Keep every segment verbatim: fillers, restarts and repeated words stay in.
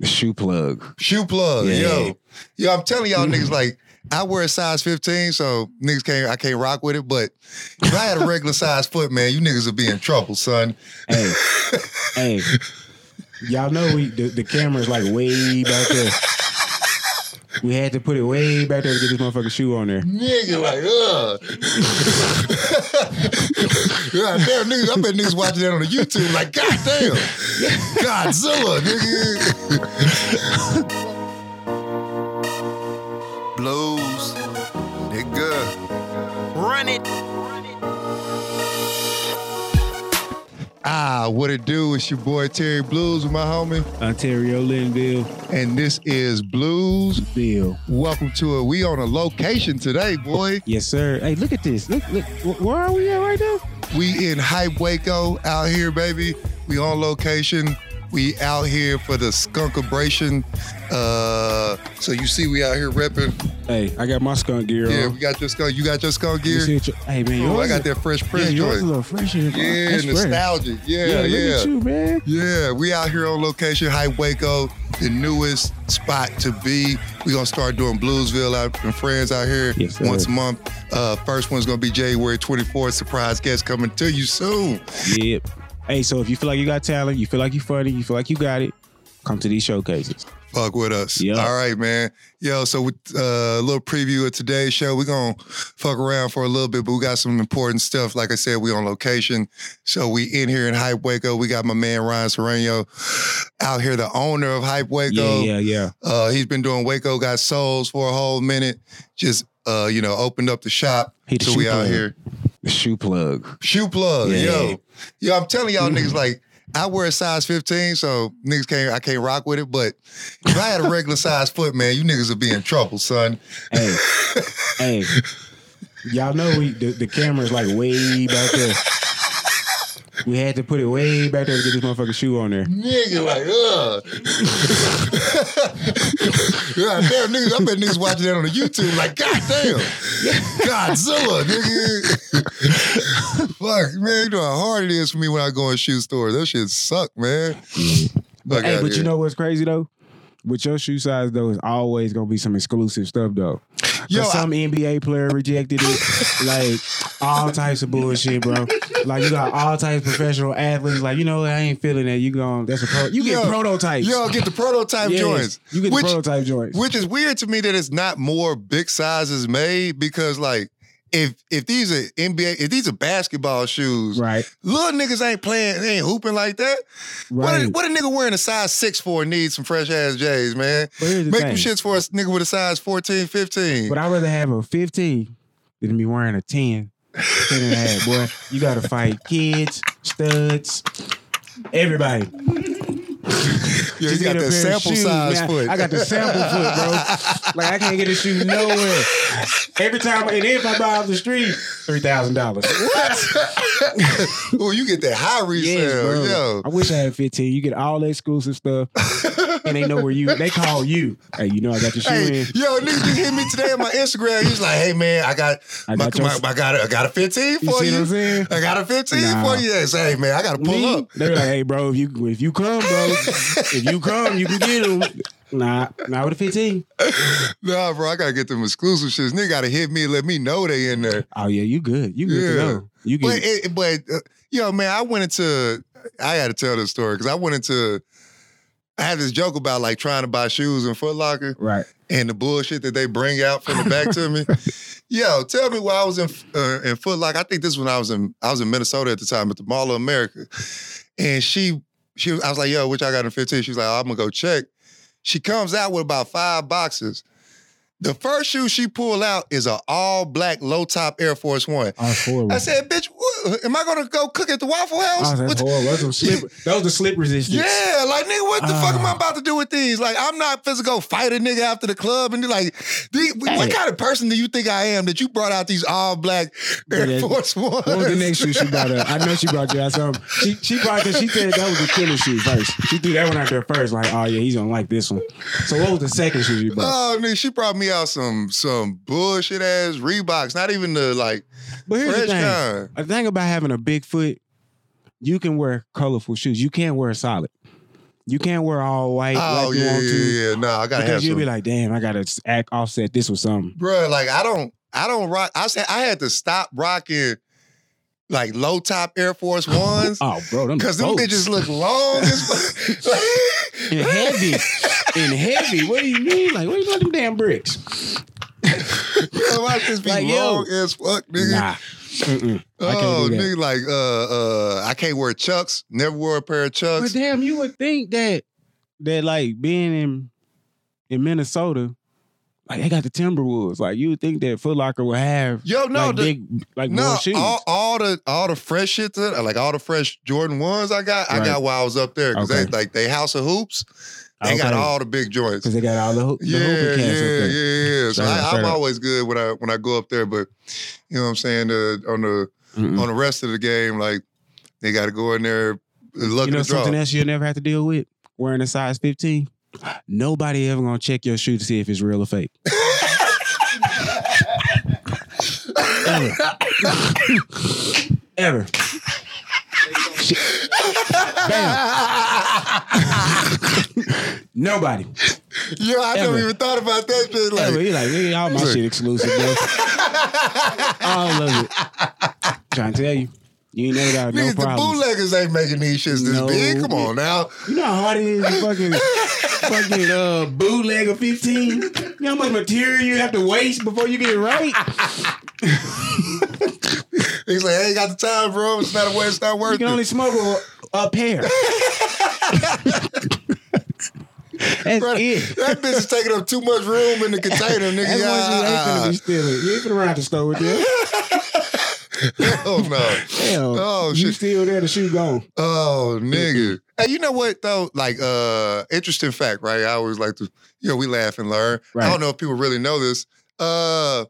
The shoe plug. Shoe plug, yeah. yo. Yo, I'm telling y'all niggas, like, I wear a size fifteen, so niggas can't, I can't rock with it, but if I had a regular size foot, man, you niggas would be in trouble, son. Hey, hey, y'all know we the, the camera's like way back there. We had to put it way back there to get this motherfucking shoe on there. Nigga, like, ugh. God damn, niggas, I bet niggas watching that on the YouTube, like, God damn. Godzilla, nigga. Blues, nigga, run it. Ah, what it do? It's your boy Terry Blues with my homie Ontario Linville, and this is Blues Bill. Welcome to it. We on a location today, boy. Yes, sir. Hey, look at this. Look, look. Where are we at right now? We in Hype Waco out here, baby. We on location. We out here for the Skunkabration. Uh, so you see we out here repping. Hey, I got my skunk gear on. Yeah, we got your skunk. You got your skunk gear? You your, hey, man. Yours oh, I got that Fresh Prince yeah, joint. Yeah, a little fresher. Yeah, nostalgic. Yeah, yeah. yeah. Look at you, man. Yeah, we out here on location, Hype Waco, the newest spot to be. We're going to start doing Bluesville out and Friends out here yes, once a month. Uh, first one's going to be January twenty-fourth. Surprise guest coming to you soon. Yep. Hey, so if you feel like you got talent, you feel like you funny, you feel like you got it, come to these showcases. Fuck with us. Yep. All right, man. Yo, so with uh, a little preview of today's show, we're going to fuck around for a little bit, but we got some important stuff. Like I said, we on location. So we in here in Hype Waco. We got my man, Ryan Serrano, out here, the owner of Hype Waco. Yeah, yeah, yeah. Uh, he's been doing Waco Got Soles for a whole minute. Just, uh, you know, opened up the shop. Hey, so we out here. Shoe plug. Shoe plug, yeah. yo. Yo, I'm telling y'all niggas, like, I wear a size fifteen, so niggas can't, I can't rock with it, but if I had a regular size foot, man, you niggas would be in trouble, son. Hey, hey, y'all know we the, the camera's like way back there. We had to put it way back there to get this motherfucking shoe on there. Nigga, like, ugh. God damn, niggas, I bet niggas watching that on the YouTube, like, God damn. Godzilla, nigga. Fuck, man, you know how hard it is for me when I go in shoe stores. That shit suck, man. But, hey, but here. You know what's crazy, though? With your shoe size, though, it's always going to be some exclusive stuff, though. Yo, some I- N B A player rejected it. Like, all types of bullshit, bro. Like, you got all types of professional athletes. Like, you know, I ain't feeling that. You going that's a pro- you get yo, prototypes. Yo, get the prototype yes, joints. You get which, the prototype joints. Which is weird to me that it's not more big sizes made because, like, If if these are N B A, if these are basketball shoes, right? Little niggas ain't playing, they ain't hooping like that. Right. What, a, what a nigga wearing a size six for needs some fresh ass J's, man. The Make them shits for a nigga with a size fourteen, fifteen. But I'd rather have a fifteen than be wearing a ten, ten and a half, boy. You got to fight kids, studs, everybody. Yo, you got that sample size now, foot. I got the sample foot, bro. Like, I can't get a shoe nowhere. Every time, and if I buy off the street, three thousand dollars. What? Oh, you get that high resale. Yes, yo. I wish I had fifteen. You get all the exclusive stuff. And they know where you, they call you. Hey, you know I got your shoe hey, in. Yo, nigga, you hit me today on my Instagram. He's like, hey, man, I got I got, my, your... my, I got, a, I got a fifteen for you. See you. What I'm saying? I got a fifteen nah. for you. Yeah, say, hey, man, I got to pull me? Up. They're like, hey, bro, if you, if you come, bro, if you come, you can get them. Nah, not with a fifteen. Nah, bro, I gotta get them exclusive shits. Nigga gotta hit me and let me know they in there. Oh yeah, you good. You good yeah. to know. You good. But, it, but uh, yo, man, I went into. I had to tell this story because I went into. I had this joke about like trying to buy shoes in Foot Locker. Right. And the bullshit that they bring out from the back to me. Yo, tell me why I was in uh, in Foot Locker. I think this was when I was in I was in Minnesota at the time at the Mall of America. And she she was, I was like, yo, which I got in fifteen. She was like, oh, I'm gonna go check. She comes out with about five boxes. The first shoe she pulled out is an all-black low-top Air Force One. I, I said, bitch, what, am I going to go cook at the Waffle House? Oh, that's horrible. That's slipper, that was the slip resistance. Yeah, like, nigga, what the uh, fuck am I about to do with these? Like, I'm not physical fighter nigga after the club. And like, these, what kind of person do you think I am that you brought out these all-black Air yeah, Force Ones? What was the next shoe she brought up? I know she brought you out some. She, she brought this. She said that was the killer shoe first. She threw that one out there first. Like, oh, yeah, he's going to like this one. So what was the second shoe you brought? Oh, nigga, she brought me out some some bullshit ass Reeboks, not even the like but here's fresh the thing. Kind. The thing about having a big foot, you can wear colorful shoes. You can't wear solid. You can't wear all white. Oh like you yeah, want yeah, to. yeah. No, I gotta because have. Because you'll some. be like, damn, I gotta act offset this with something, bro. Like I don't, I don't rock. I said I had to stop rocking. Like low top Air Force Ones. Oh, bro, them because them bitches look long as fuck. And heavy. And heavy. What do you mean? Like, what do you want them damn bricks? Yo, I just be like, long yo, as fuck, nigga. Nah. Mm-mm. Oh, nigga, like, uh, uh, I can't wear Chucks. Never wore a pair of Chucks. But damn, you would think that, that like, being in, in Minnesota, like they got the Timberwolves. Like you would think that Foot Locker would have yo no like, the, big, like no more shoes. All, all the all the fresh shit that, like all the fresh Jordan ones I got. Right. I got while I was up there because okay. they like they House of Hoops. They okay. got all the big joints because they got all the, ho- the yeah, hooper cans yeah, up there. Yeah, yeah. So right, I, I'm right. always good when I when I go up there. But you know what I'm saying uh, on the Mm-mm. on the rest of the game, like they got to go in there. Look you know the something draw. else you'll never have to deal with wearing a size fifteen. Nobody ever gonna check your shoe to see if it's real or fake. Ever. Ever. Bam. Nobody. Yo, I Ever. never even thought about that shit. Like, Ever. You're like, hey, all my look. shit exclusive, bro. All of it. I'm trying to tell you. You ain't never got no Niggas, problems. The bootleggers ain't making these shits this no. big. Come on now. You know how hard it is to fucking, fucking uh, bootleg a fifteen? You know how much material you have to waste before you get it right? He's like, I ain't got the time, bro. It's not, a way, it's not worth it. You can it. only smoke a, a pair. That's Brother, it. That bitch is taking up too much room in the container, nigga. That's ah, once you ain't finna be stealing. You ain't finna ride the store with that. Hell no. Hell, oh, shit. You still there, the shoe gone. Oh, nigga. Hey, you know what, though? Like, uh, interesting fact, right? I always like to, you know, we laugh and learn. Right. I don't know if people really know this. Uh,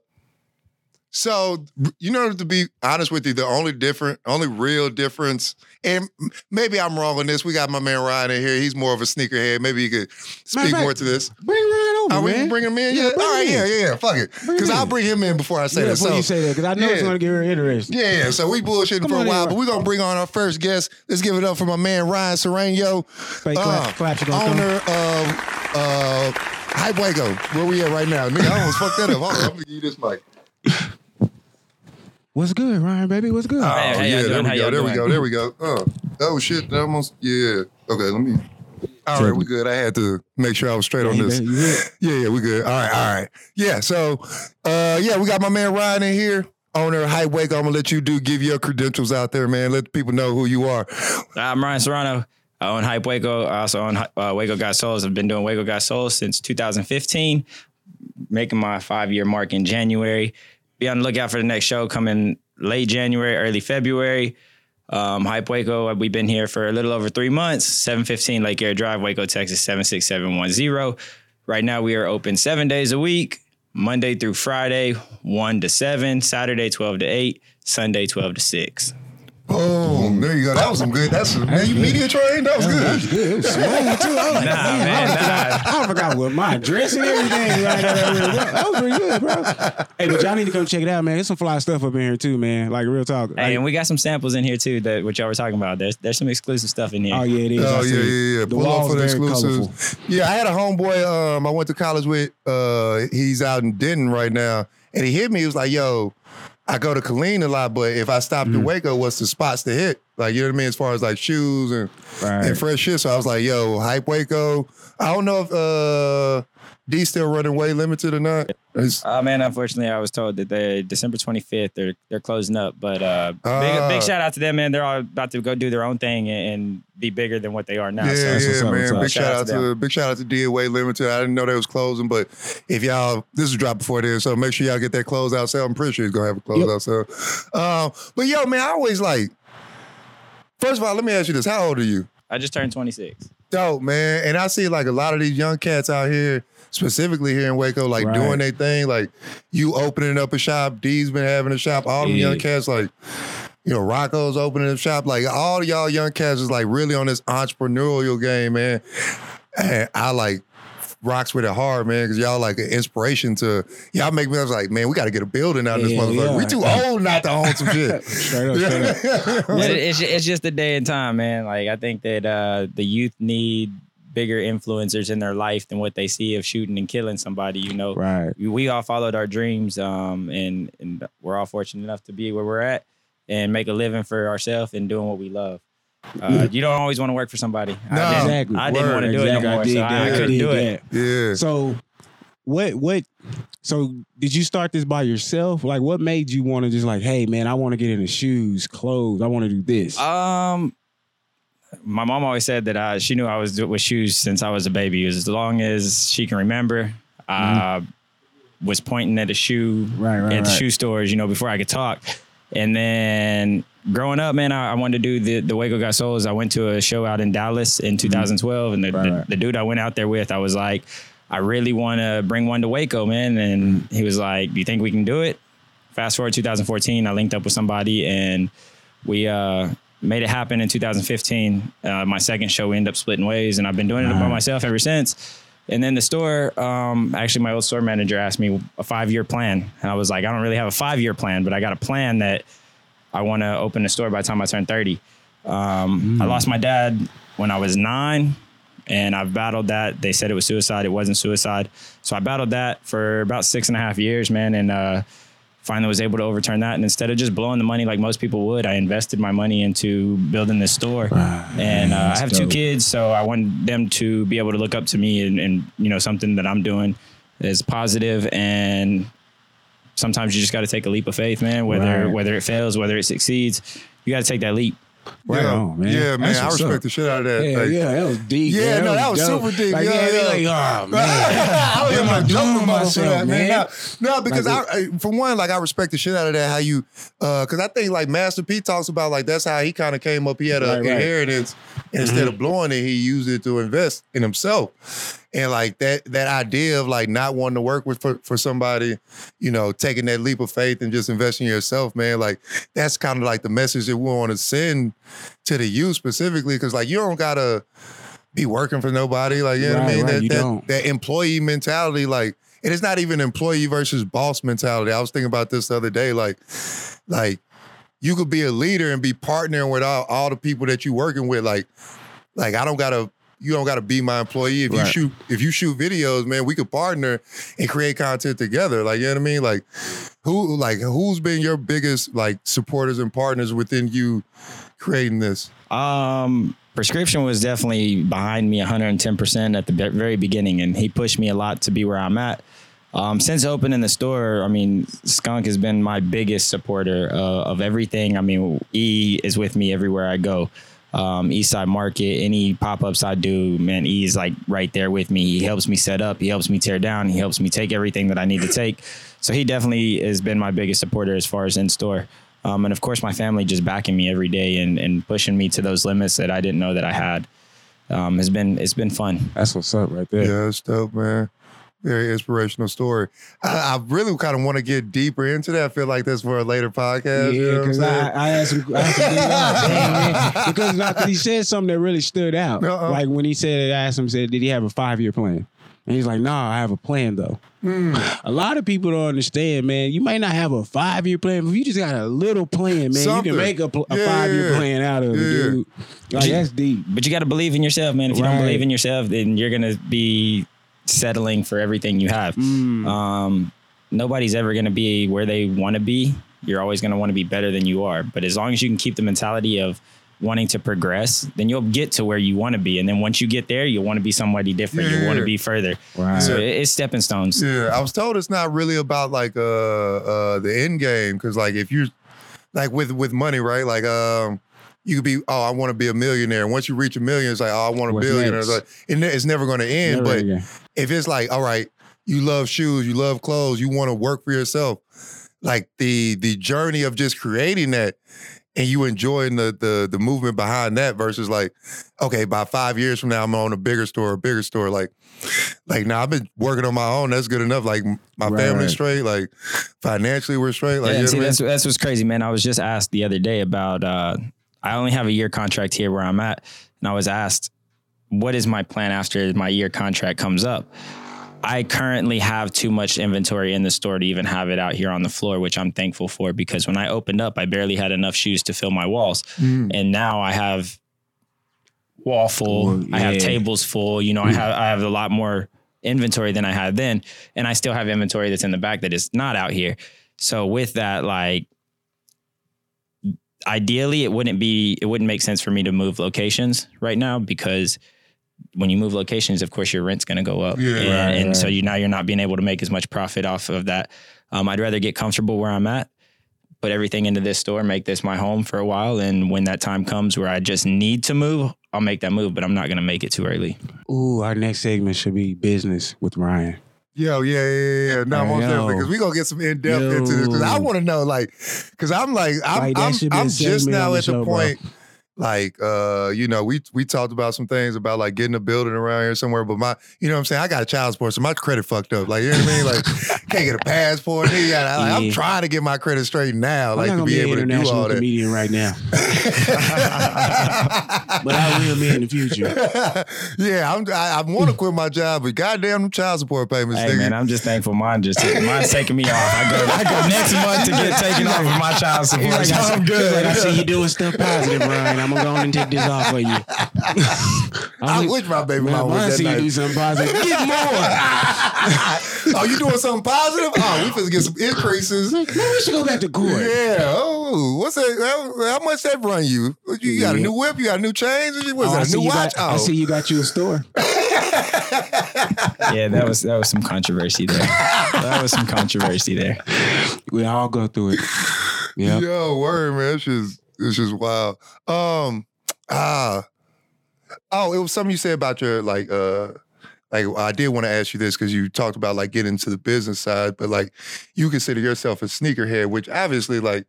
so, you know, to be honest with you, the only different, only real difference, and maybe I'm wrong on this. We got my man Ryan in here. He's more of a sneakerhead. Maybe he could speak more to this. Bring Ryan over, Are we man. bring him in? Yeah, yeah. All right, in. yeah, yeah, yeah. Fuck it. Because I'll bring him in before I say yeah, that. Before so, you say that, because I know yeah. it's going to get very interesting. Yeah, yeah. So we bullshitting Come for a while, in, but we're going to bring on our first guest. Let's give it up for my man Ryan Serrano. Fake uh, clap. Clap owner of uh, Hype Waco. Where we at right now? Nigga, I almost fucked that up. Hold on, I'm going to give you this mic. What's good, Ryan, baby? What's good? Oh, hey, yeah, there we, go, there we go, there we go, there we go. Oh, shit, that almost, yeah. Okay, let me, all right, we good. I had to make sure I was straight on this. Yeah, yeah, we good. All right, all right. Yeah, so, uh, yeah, we got my man Ryan in here, owner of Hype Waco. I'm going to let you do, give your credentials out there, man. Let the people know who you are. I'm Ryan Serrano. I own Hype Waco. I also own uh, Waco Got Sole. I've been doing Waco Got Sole since two thousand fifteen, making my five-year mark in January. Be on the lookout for the next show coming late January, early February. Um, Hype Waco, we've been here for a little over three months, seven fifteen Lake Air Drive, Waco, Texas, seven six seven one zero. Right now we are open seven days a week, Monday through Friday, one to seven, Saturday, twelve to eight, Sunday, twelve to six. Boom. There you go. That was some good. That's some, man, you media trained? That was good. That was good. It was smooth, too. I was like, nah, man, man I, nah. I forgot what my dress and everything. Like, that was pretty good, bro. Hey, but y'all need to come check it out, man. There's some fly stuff up in here, too, man. Like, real talk. Hey, like, and we got some samples in here, too, that what y'all were talking about. There's there's some exclusive stuff in here. Oh, yeah, it is. Oh, I yeah, yeah, yeah. The Pull off for the exclusives. Yeah, I had a homeboy um, I went to college with. Uh, he's out in Denton right now. And he hit me. He was like, yo, I go to Killeen a lot, but if I stopped mm. in Waco, what's the spots to hit? Like, you know what I mean? As far as like shoes and, right. and fresh shit. So I was like, yo, Hype Waco. I don't know if uh, D still running Way Limited or not. It's- oh man, unfortunately, I was told that they December twenty-fifth they're they're closing up. But uh, uh, big big shout out to them, man. They're all about to go do their own thing and, and be bigger than what they are now. Yeah, so, yeah, so, man. So, big shout, shout out to, to big shout out to D and Way Limited. I didn't know they was closing, but if y'all this is dropped before then, so make sure y'all get that closeout sale. I'm pretty sure he's gonna have a closeout yep. sale. Um, but yo, man, I always like. First of all, let me ask you this. How old are you? I just turned twenty-six. Dope, man. And I see like a lot of these young cats out here, specifically here in Waco, like right. doing their thing. Like you opening up a shop. D's been having a shop. All yeah. them young cats like, you know, Rocco's opening a shop. Like all y'all young cats is like really on this entrepreneurial game, man. And I like rocks with it hard, man, because y'all like an inspiration to, y'all make me, I was like, man, we got to get a building out of yeah, this motherfucker. We, we too old not to own some shit. Straight up, straight up. it's, it's just the day and time, man. Like, I think that uh, the youth need bigger influencers in their life than what they see of shooting and killing somebody, you know. Right. We, we all followed our dreams, um, and, and we're all fortunate enough to be where we're at and make a living for ourselves and doing what we love. Uh, you don't always want to work for somebody. No, I didn't, exactly. I didn't want to do exactly. it no more, I did, so that. I couldn't I did do that. it. Yeah. So, what, what, so did you start this by yourself? Like, what made you want to just like, hey, man, I want to get into shoes, clothes. I want to do this. Um, my mom always said that I, she knew I was with shoes since I was a baby. As long as she can remember, I mm-hmm. uh, was pointing at a shoe right, right, at right. the shoe stores, you know, before I could talk. And then growing up, man, I, I wanted to do the, the Waco Got Sole. I went to a show out in Dallas in two thousand twelve. And the, right, the, right. the dude I went out there with, I was like, I really want to bring one to Waco, man. And he was like, do you think we can do it? Fast forward two thousand fourteen, I linked up with somebody and we uh, made it happen in two thousand fifteen. Uh, my second show, we ended up splitting ways and I've been doing it right. by myself ever since. And then the store, um, actually my old store manager asked me a five-year plan. And I was like, I don't really have a five-year plan, but I got a plan that I want to open a store by the time I turn thirty. Um, mm. I lost my dad when I was nine and I've battled that. They said it was suicide. It wasn't suicide. So I battled that for about six and a half years, man. And uh, finally was able to overturn that. And instead of just blowing the money like most people would, I invested my money into building this store. Wow, and uh, I have dope. two kids, so I want them to be able to look up to me and, and you know, something that I'm doing is positive. And sometimes you just got to take a leap of faith, man, whether right. whether it fails, whether it succeeds, you got to take that leap. Right yeah, on, man. Yeah, man. I respect up. the shit out of that. Yeah, like, yeah, that was deep. Yeah, man. no, that was, that was super deep. Like, yeah, yeah. Like, oh, man. I was in my doing myself, man. man. No, no, because like, I, I, for one, like I respect the shit out of that. How you, because uh, I think like Master P talks about like that's how he kind of came up. He had an right, right. inheritance. Mm-hmm. Instead of blowing it, he used it to invest in himself. And like that that idea of like not wanting to work with for, for somebody, you know, taking that leap of faith and just investing in yourself, man, like that's kind of like the message that we want to send to the youth specifically, because like you don't got to be working for nobody. Like, you know right, what I mean? Right, that, that, that employee mentality, like, and it's not even employee versus boss mentality. I was thinking about this the other day, like, like you could be a leader and be partnering with all, all the people that you're working with. Like, like I don't got to, you don't got to be my employee. If right. you shoot, if you shoot videos, man, we could partner and create content together. Like, you know what I mean? Like who, like who's been your biggest like supporters and partners within you creating this? Um, Prescription was definitely behind me one hundred ten percent at the very beginning. And he pushed me a lot to be where I'm at. Um, since opening the store, I mean, Skunk has been my biggest supporter uh, of everything. I mean, E is with me everywhere I go. Um, East Side Market, any pop-ups I do, man, E's like right there with me. He helps me set up. He helps me tear down. He helps me take everything that I need to take. So he definitely has been my biggest supporter as far as in store. Um, and of course my family just backing me every day and, and pushing me to those limits that I didn't know that I had. Um, it's been, it's been fun. That's what's up right there. Yeah, that's dope, man. Very inspirational story. I, I really kind of want to get deeper into that. I feel like that's for a later podcast. Yeah, because you know I, I, I had some, I had some good because, because he said something that really stood out. Uh-uh. Like when he said it, I asked him, said, did he have a five-year plan? And he's like, nah, I have a plan, though. Mm. A lot of people don't understand, man. You might not have a five-year plan, but you just got a little plan, man. Something. You can make a, pl- a yeah, five-year yeah. plan out of it, yeah. dude. Like, you, that's deep. But you got to believe in yourself, man. If you right. don't believe in yourself, then you're going to be settling for everything you have. Mm. Um, nobody's ever going to be where they want to be You're always going to want to be better than you are. But as long as you can keep the mentality of wanting to progress, then you'll get to where you want to be. And then once you get there, you'll want to be somebody different. Yeah. You'll want to be further. Right. Yeah. So it's stepping stones. Yeah. I was told it's not really about like uh, uh, the end game. Cause like if you like with, with money, right? Like um, you could be, oh, I want to be a millionaire. And once you reach a million, it's like, oh, I want a billion. It's, like, it's never going to end. Never, but yeah. if it's like, all right, you love shoes, you love clothes, you want to work for yourself. Like the the journey of just creating that and you enjoying the the the movement behind that versus like, okay, by five years from now, I'm on a bigger store, a bigger store. Like, like now nah, I've been working on my own. That's good enough. Like my right, family's right. straight. Like financially, we're straight. Like, yeah, you know see, what that's, I mean? That's what's crazy, man. I was just asked the other day about, uh, I only have a year contract here where I'm at. And I was asked, what is my plan after my year contract comes up? I currently have too much inventory in the store to even have it out here on the floor, which I'm thankful for because when I opened up, I barely had enough shoes to fill my walls. Mm. And now I have wall full, well, yeah. I have tables full, you know, yeah. I have I have a lot more inventory than I had then. And I still have inventory that's in the back that is not out here. So with that, like, ideally it wouldn't be, it wouldn't make sense for me to move locations right now because when you move locations, of course, your rent's going to go up. Yeah, and right, and right. so you now you're not being able to make as much profit off of that. Um, I'd rather get comfortable where I'm at, put everything into this store, make this my home for a while. And when that time comes where I just need to move, I'll make that move, but I'm not going to make it too early. Ooh, our next segment should be business with Ryan. Yo, yeah, yeah, yeah. No, most definitely, because we're going to get some in-depth yo. into this. Because I want to know, like, because I'm like, I'm, like, I'm, I'm just now the at show, the point... Bro. Like, uh, you know, we we talked about some things about like getting a building around here somewhere, but my, you know what I'm saying? I got a child support, so my credit fucked up. Like, you know what I mean? Like, can't get a passport. Like, yeah. I'm trying to get my credit straight now, I'm like to be, be able to do all that. I'm an international comedian right now. But I will be in the future. Yeah, I'm, I, I want to quit my job, but goddamn them child support payments. Hey, nigga. Man, I'm just thankful mine just mine's taking me off. I go, I go next month to get taken off of my child support. Like, so I'm good. Like, I see you doing stuff positive, Ryan. I'm gonna go on and take this off for you. I wish my baby mama was that nice. See you do something positive. Get more. Oh, you doing something positive? Oh, we finna get some increases. Maybe we should go back to court. Yeah. Oh, what's that? How, how much that run you? You got a new whip? You got a new chains? What's oh, that? A new watch? Got, oh. I see you got you a store. Yeah, that was that was some controversy there. That was some controversy there. We all go through it. Yep. Yo, word, man. It's just. It's just wild. Um, ah, oh, it was something you said about your like, uh, like I did want to ask you this because you talked about like getting into the business side, but like you consider yourself a sneakerhead, which obviously like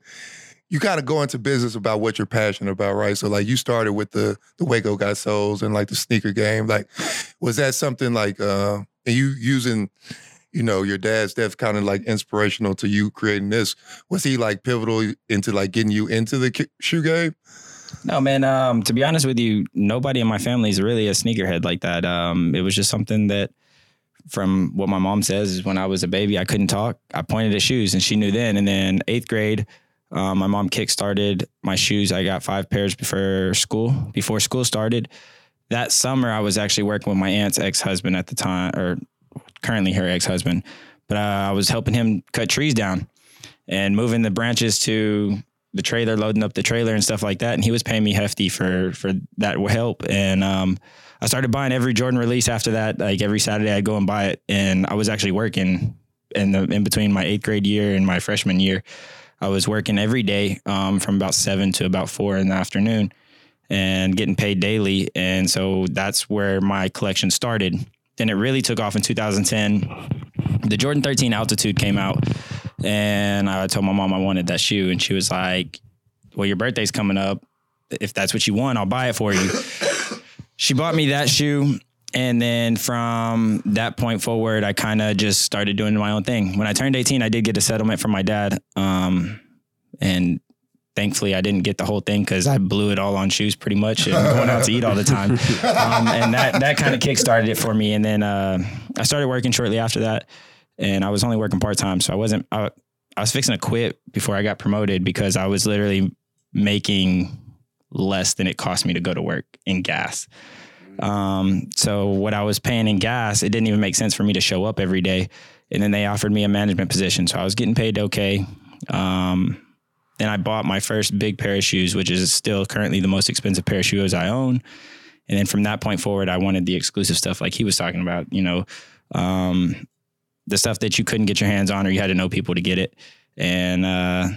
you kind of go into business about what you're passionate about, right? So like you started with the the Waco Got Soles and like the sneaker game. Like, was that something like, uh, and you using, you know, your dad's death kind of like inspirational to you creating this. Was he like pivotal into like getting you into the shoe game? No, man. Um, to be honest with you, nobody in my family is really a sneakerhead like that. Um, it was just something that from what my mom says is when I was a baby, I couldn't talk. I pointed at shoes and she knew then. And then eighth grade, um, my mom kickstarted my shoes. I got five pairs before school, before school started. That summer, I was actually working with my aunt's ex-husband at the time, or currently her ex-husband, but uh, I was helping him cut trees down and moving the branches to the trailer, loading up the trailer and stuff like that. And he was paying me hefty for, for that help. And um, I started buying every Jordan release after that. Like every Saturday I'd go and buy it. And I was actually working in the, in between my eighth grade year and my freshman year. I was working every day um, from about seven to about four in the afternoon and getting paid daily. And so that's where my collection started. Then it really took off in two thousand ten. The Jordan thirteen Altitude came out and I told my mom I wanted that shoe. And she was like, well, your birthday's coming up. If that's what you want, I'll buy it for you. She bought me that shoe. And then from that point forward, I kind of just started doing my own thing. When I turned eighteen, I did get a settlement from my dad. Um, and thankfully, I didn't get the whole thing because I blew it all on shoes pretty much and going out to eat all the time. Um, and that that kind of kickstarted it for me. And then uh, I started working shortly after that. And I was only working part time. So I wasn't I, I was fixing to quit before I got promoted because I was literally making less than it cost me to go to work in gas. Um, so what I was paying in gas, it didn't even make sense for me to show up every day. And then they offered me a management position. So I was getting paid okay. Um, and I bought my first big pair of shoes, which is still currently the most expensive pair of shoes I own. And then from that point forward, I wanted the exclusive stuff like he was talking about, you know, um, the stuff that you couldn't get your hands on or you had to know people to get it. And uh,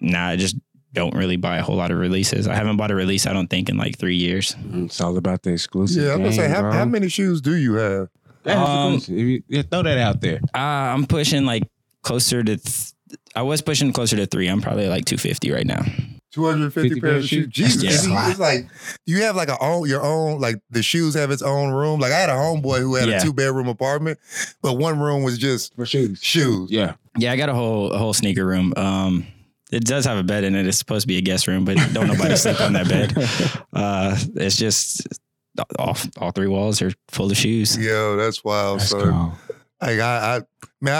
now nah, I just don't really buy a whole lot of releases. I haven't bought a release, I don't think, in like three years. Mm-hmm. It's all about the exclusive. Yeah, I was going to say, how, how many shoes do you have? Um, you, you throw that out there. Uh, I'm pushing like closer to, th- I was pushing closer to three. I'm probably like two fifty right now. two hundred fifty pairs of shoes. Jesus. Yeah. See, it's like, you have like a own, your own, like the shoes have its own room. Like I had a homeboy who had yeah. a two bedroom apartment, but one room was just for shoes. Shoes. Yeah. Yeah. I got a whole, a whole sneaker room. Um, it does have a bed in it. It's supposed to be a guest room, but don't nobody sleep on that bed. Uh, it's just all, all three walls are full of shoes. Yo, that's wild. That's so cool. Like I, I, man,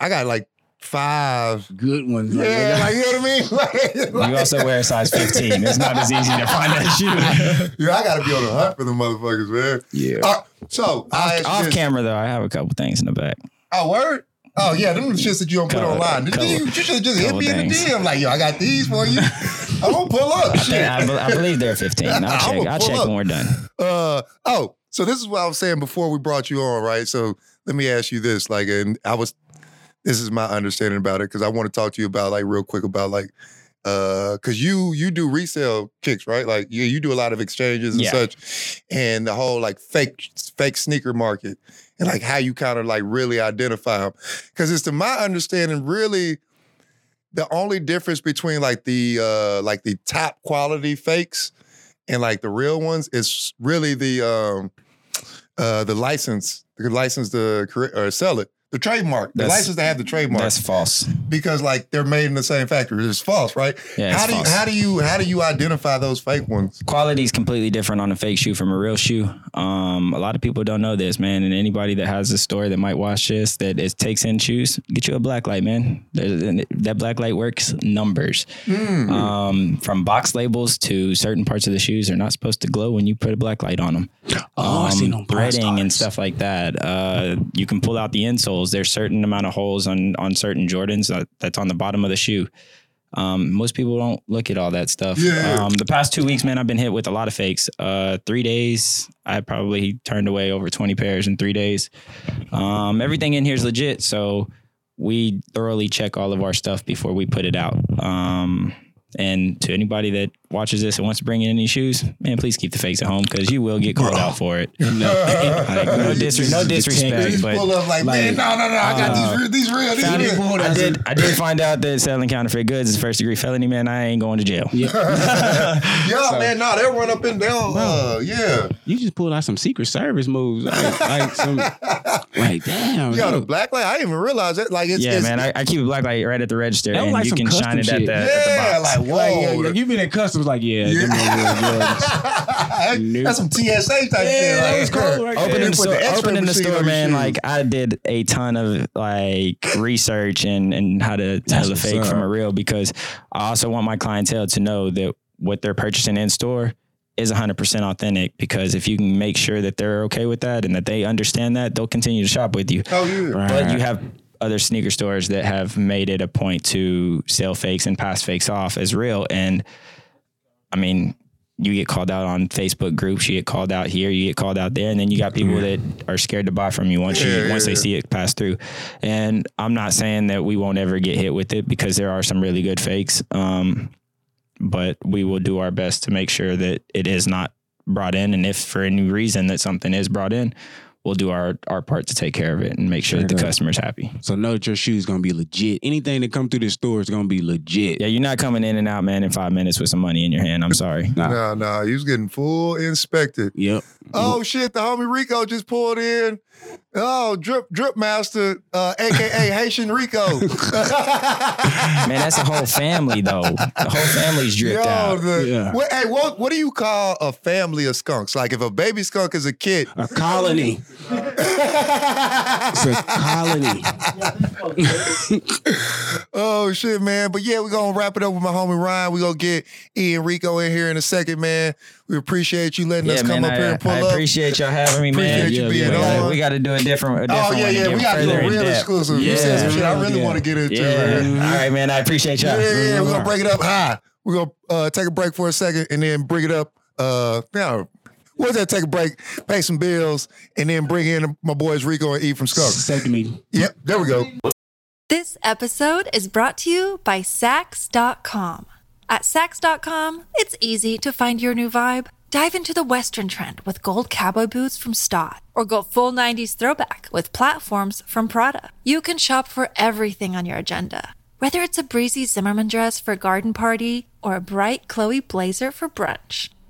I, I got like, Five good ones. Like, yeah, like, you know what I mean? Like, like, you also wear a size fifteen. It's not as easy to find that shoe. Yeah, I gotta be on the hunt for the motherfuckers, man. Yeah. Uh, so I off, off camera though, I have a couple things in the back. Oh, word? Oh yeah, them shits that you don't couple, put online. Couple, you, you should just hit me things. In the D M like, yo, I got these for you. I'm gonna pull up. I, shit. I, I believe they're fifteen. I'll I, check. I'll check up. When we're done. Uh oh. So this is what I was saying before we brought you on, right? So let me ask you this, like, and I was. This is my understanding about it because I want to talk to you about like real quick about like because uh, you you do resale kicks, right? Like you you do a lot of exchanges and yeah. such, and the whole like fake fake sneaker market and like how you kind of like really identify them. Because it's to my understanding, really the only difference between like the uh, like the top quality fakes and like the real ones is really the um, uh, the license the license to or sell it. The trademark, the that's, license to have the trademark. That's false because like they're made in the same factory. It's false, right? Yeah, it's how do false. You, how do you how do you identify those fake ones? Quality is completely different on a fake shoe from a real shoe. Um, a lot of people don't know this, man. And anybody that has a store that might watch this that it takes in shoes, get you a black light, man. There's, that black light works numbers. Mm. Um, from box labels to certain parts of the shoes are not supposed to glow when you put a black light on them. Oh, um, I see no threading and stuff like that. Uh, you can pull out the insole. There's certain amount of holes on, on certain Jordans that, that's on the bottom of the shoe. Um, most people don't look at all that stuff. Yeah. Um, the past two weeks, man, I've been hit with a lot of fakes. Uh, three days, I probably turned away over twenty pairs in three days. Um, everything in here is legit, so we thoroughly check all of our stuff before we put it out. Um, and to anybody that watches this and wants to bring in any shoes, man, please keep the fakes at home because you will get called out for it. No, like, no, dis- no disrespect, but pull up like, man, no, no, no, I got uh, these real, these real, these real. I did, I did find out that selling counterfeit goods is first degree felony, man. I ain't going to jail. Yeah, yeah so, man, no, they'll run up and down. Uh, yeah, you just pulled out some Secret Service moves, like, like some, like damn. Yo, the black light, I didn't even realize that. Like, it's, yeah, it's, man, I, I keep a black light right at the register, and like you can shine it at the, yeah, at the box. Like, whoa, like, yeah, like, you've been in customs. Was like, yeah, yeah. That's nope. some T S A type yeah, shit. Like, cool right opening the, the, open the store, man. Shoes. Like I did a ton of like research and and how to tell a fake from a real because I also want my clientele to know that what they're purchasing in store is one hundred percent authentic because if you can make sure that they're okay with that and that they understand that, they'll continue to shop with you. Oh yeah, right. But you have other sneaker stores that have made it a point to sell fakes and pass fakes off as real and. I mean, you get called out on Facebook groups, you get called out here, you get called out there, and then you got people that are scared to buy from you once you once they see it pass through. And I'm not saying that we won't ever get hit with it because there are some really good fakes, um, but we will do our best to make sure that it is not brought in. And if for any reason that something is brought in, we'll do our, our part to take care of it and make sure that the customer's happy. So know that your shoe's going to be legit. Anything that come through this store is going to be legit. Yeah, you're not coming in and out, man, in five minutes with some money in your hand. I'm sorry. No, no, no, you was getting full inspected. Yep. Oh, shit, the homie Rico just pulled in. Oh, Drip Drip Master, uh, a k a. Haitian Rico. Man, that's a whole family, though. The whole family's dripped Yo, out. The, yeah. what, hey, what, what do you call a family of skunks? Like, if a baby skunk is a kid. A colony. It's a colony. Oh, shit, man. But yeah, we're going to wrap it up with my homie Ryan. We're going to get E and Rico in here in a second, man. We appreciate you letting yeah, us come man, up I, here and pull I up. I appreciate y'all having me, man. Appreciate yeah, you being yeah, on. We got to do a different, a different. Oh yeah, yeah. We got to do a real exclusive. Yeah, you said some shit I really yeah. want to get into. Yeah. Right? All right, man. I appreciate y'all. Yeah, yeah. We're gonna break it up high. We're gonna uh, take a break for a second and then bring it up. Uh, now. What's that? Take a break, pay some bills, and then bring in my boys Rico and Eve from Skunk. Safety meeting. Yep, there we go. This episode is brought to you by Saks dot com. At Saks dot com, it's easy to find your new vibe. Dive into the Western trend with gold cowboy boots from Stott, or go full nineties throwback with platforms from Prada. You can shop for everything on your agenda, whether it's a breezy Zimmermann dress for a garden party or a bright Chloe blazer for brunch.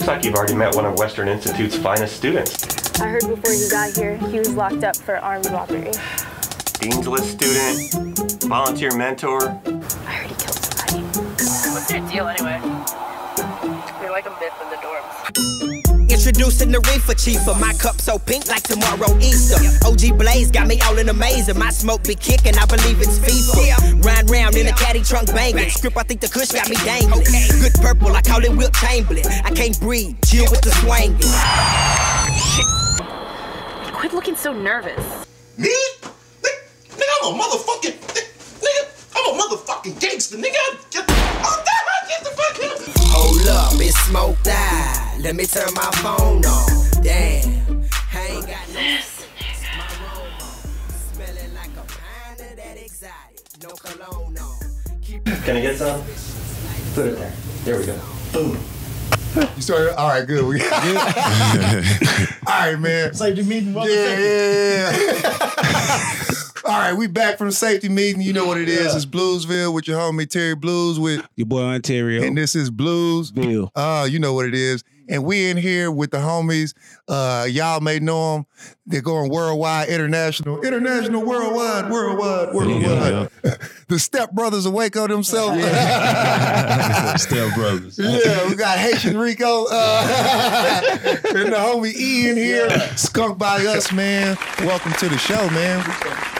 Looks like you've already met one of Western Institute's finest students. I heard before you got here, he was locked up for armed robbery. Dean's List student, volunteer mentor. I heard he killed somebody. What's their deal anyway? They're like a myth in the dorms. Introducing the reefer chief of my cup so pink like tomorrow Easter. O G Blaze got me all in a maze and my smoke be kicking, I believe it's FIFA. Ride round in a caddy trunk banging. Script, I think the kush got me dangling. Good purple, I call it Will Chamberlain. I can't breathe, chill with the swangin'. Shit. Quit looking so nervous. Me? Nigga, I'm a motherfucking... Nigga, I'm a motherfucking gangster, nigga. I'm get the fuck out. Hold up, it's smoke die. Let me turn my phone on. Damn, I ain't got no... Can I get some? Put it there. There we go. Boom. You started? All right, good. We got it. All right, man. Safety meeting. Yeah, yeah. All right, we back from the safety meeting. You know what it is. Yeah. It's Bluesville with your homie Terry Blues with your boy Ontario. And this is Bluesville. Uh, you know what it is. And we in here with the homies. Uh, y'all may know them. They're going worldwide, international, international, worldwide, worldwide, worldwide. Yeah, yeah. The Step Brothers of Waco themselves. Yeah. Step Brothers. Yeah, we got Haitian Rico. Uh, and the homie E in here. Yeah. Skunk by Us, man. Welcome to the show, man.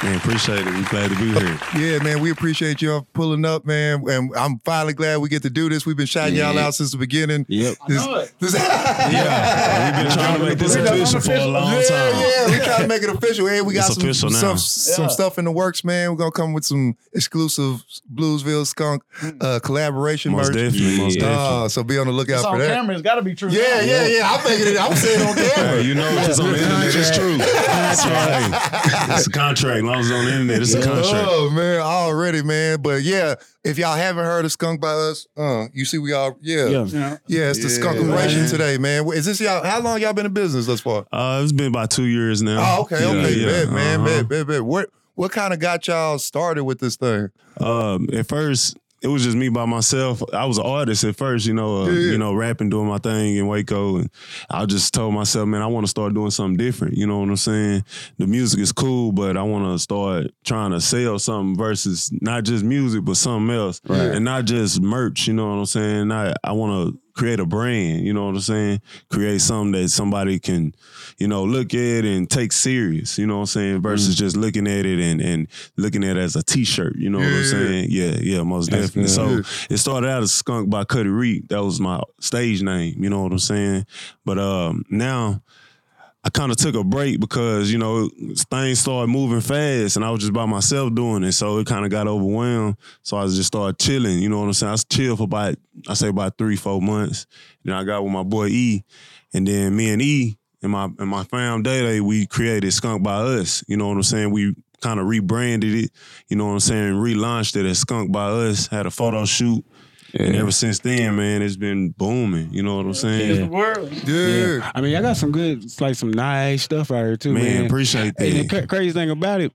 Man, appreciate it. We glad to be here. Yeah, man, we appreciate y'all pulling up, man. And I'm finally glad we get to do this. We've been shouting yeah. y'all out since the beginning. Yep. This, I know it. This, yeah, we've been trying to make this official for a long yeah, time. Yeah, yeah, we trying to make it official. Hey, we got some, some, yeah. some stuff in the works, man. We're gonna come with some exclusive Bluesville Skunk uh, collaboration most merch. Definitely, yeah. Most definitely. Uh, so be on the lookout it's for that. It's on camera. It's got to be true. Yeah, yeah, yeah. I'm making it. I'm saying it on camera. Hey, you know, it's on the internet. It's true. That's right. It's a contract. As long as it's on the internet, it's a contract. Oh man, already, man. But yeah. If y'all haven't heard of Skunk by Us, uh, you see we all, yeah. Yeah, yeah it's the yeah, Skunkaration today, man. Is this y'all, how long y'all been in business thus far? Uh, it's been about two years now. Oh, okay, yeah, okay. Yeah. Bet, man, uh-huh. bet, bet, bet. What, what kind of got y'all started with this thing? Um, at first, it was just me by myself. I was an artist at first, you know, uh, yeah, yeah. you know, rapping, doing my thing in Waco. And I just told myself, man, I want to start doing something different. You know what I'm saying? The music is cool, but I want to start trying to sell something versus not just music, but something else. Right. And not just merch, you know what I'm saying? I, I want to create a brand, you know what I'm saying? Create something that somebody can, you know, look at and take serious, you know what I'm saying? Versus mm. just looking at it and, and looking at it as a t-shirt, you know yeah, what I'm saying? Yeah, yeah, most definitely. So yeah. it started out as Skunk by Cuddy Reed. That was my stage name, you know what I'm saying? But um, now I kind of took a break because, you know, things started moving fast and I was just by myself doing it. So it kind of got overwhelmed. So I just started chilling, you know what I'm saying? I chilled for about, I say about three, four months. Then I got with my boy E, and then me and E and my and my fam Day-Day, we created Skunk by Us. You know what I'm saying? We kind of rebranded it. You know what I'm saying? Relaunched it as Skunk by Us. Had a photo shoot. Yeah. And ever since then, man, it's been booming. You know what I'm saying? It's the world. Dude. Yeah. I mean, I got some good, like some nice stuff out here too, man. Man, appreciate that. And the crazy thing about it,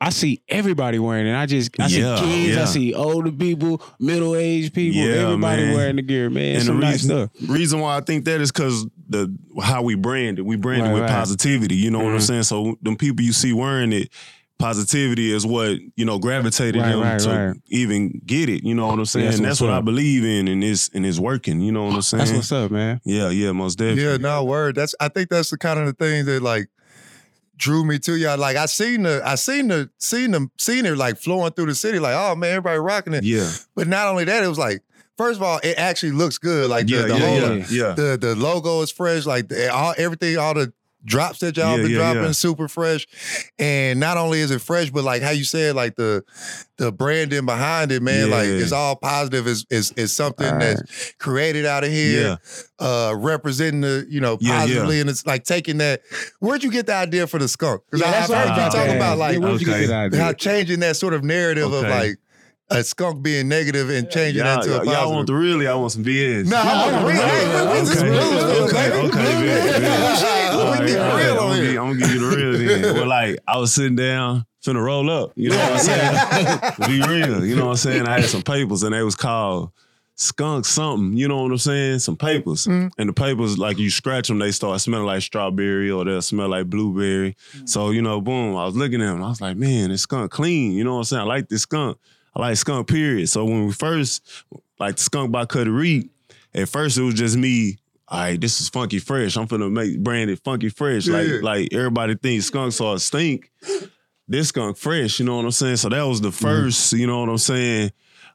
I see everybody wearing it. I just, I yeah, see kids, yeah. I see older people, middle-aged people, yeah, everybody man. wearing the gear, man. And some the reason, nice stuff. Reason why I think that is because the how we brand it. We brand right, it with right. positivity. You know mm-hmm. what I'm saying? So them people you see wearing it, positivity is what, you know, gravitated right, him right, to right. even get it. You know what I'm saying? Yeah, that's and that's what up. I believe in, and it's and it's working. You know what I'm saying? That's what's up, man. Yeah, yeah, most definitely. Yeah, no word. That's I think that's the kind of the thing that like drew me to y'all. Like I seen the I seen the seen them seen it like flowing through the city. Like oh man, everybody rocking it. Yeah. But not only that, it was like. First of all, it actually looks good. Like the yeah, the, yeah, whole, yeah, yeah. the the logo is fresh. Like the, all everything, all the drops that y'all yeah, been yeah, dropping, yeah. super fresh. And not only is it fresh, but like how you said, like the the branding behind it, man. Yeah. Like it's all positive. It's it's, it's something all right. that's created out of here, yeah. uh, representing the you know positively, yeah, yeah. and it's like taking that. Where'd you get the idea for the skunk? Because yeah, I've heard you talk about like yeah, okay. how changing that sort of narrative okay. of like. A skunk being negative and changing yeah, that to a positive. Y'all want the real? Y'all want some B S? No, I want the real. Hey, this is Bluesville, baby. Okay, we get real on here. I'm going to give you the real then. Well, like, I was sitting down, finna roll up. You know what I'm saying? Be real. You know what I'm saying? I had some papers, and they was called skunk something. You know what I'm saying? Some papers. Mm. And the papers, like, you scratch them, they start smelling like strawberry or they'll smell like blueberry. Mm. So, you know, boom, I was looking at them. I was like, man, this skunk clean. You know what I'm saying? I like this skunk. I like skunk, period. So when we first, like the skunk by Cuddy Reed, at first it was just me, all right, this is funky fresh. I'm finna make brand it funky fresh. Yeah. Like, like everybody thinks skunks are stink. This skunk fresh, you know what I'm saying? So that was the first, mm. you know what I'm saying,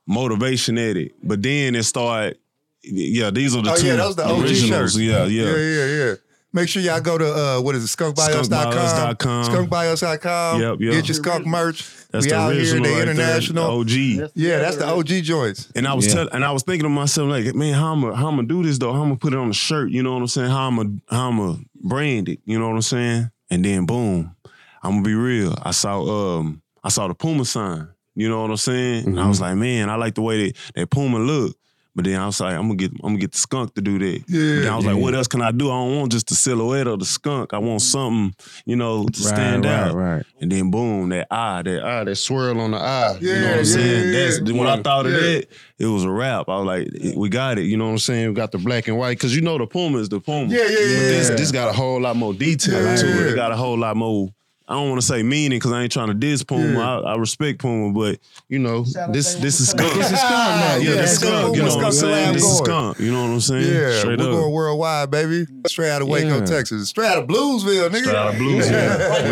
motivation at it. But then it started, yeah, these are the oh, two yeah, that was the O G originals. Shirt. Yeah, yeah. Yeah, yeah, yeah. Make sure y'all go to, uh, what is it, skunk by us dot com. skunk by us dot com. Yep, yep. Get your skunk merch. That's we the out original, here, the international. Right there, the O G. Yeah, that's the O G joints. And I was yeah. tell- and I was thinking to myself, like, man, how I'm going to do this, though? How I'm going to put it on a shirt? You know what I'm saying? How I'm going to brand it? You know what I'm saying? And then, boom, I'm going to be real. I saw um, I saw the Puma sign. You know what I'm saying? Mm-hmm. And I was like, man, I like the way that, that Puma look. But then I was like, I'm gonna get, I'm gonna get the skunk to do that. Yeah. But then I was yeah. like, what else can I do? I don't want just the silhouette of the skunk. I want something, you know, to right, stand right, out. Right. And then boom, that eye, that eye, that swirl on the eye. Yeah, you know what I'm yeah, saying? Yeah, That's yeah. when I thought of yeah. that, it was a wrap. I was like, we got it. You know what I'm saying? We got the black and white because you know the Puma is the Puma. Yeah, yeah, yeah. But this, this got a whole lot more detail yeah, to yeah. it. It got a whole lot more. I don't want to say meaning because I ain't trying to diss Puma. Yeah. I, I respect Puma, but you know, this this is skunk. This is skunk now. Yeah, yeah, this skunk. You know what I'm saying? This is skunk. You know what I'm saying? Yeah, straight we're up. Going worldwide, baby. Straight out of Waco, yeah. Texas. Straight out of Bluesville, nigga. Straight out of Bluesville.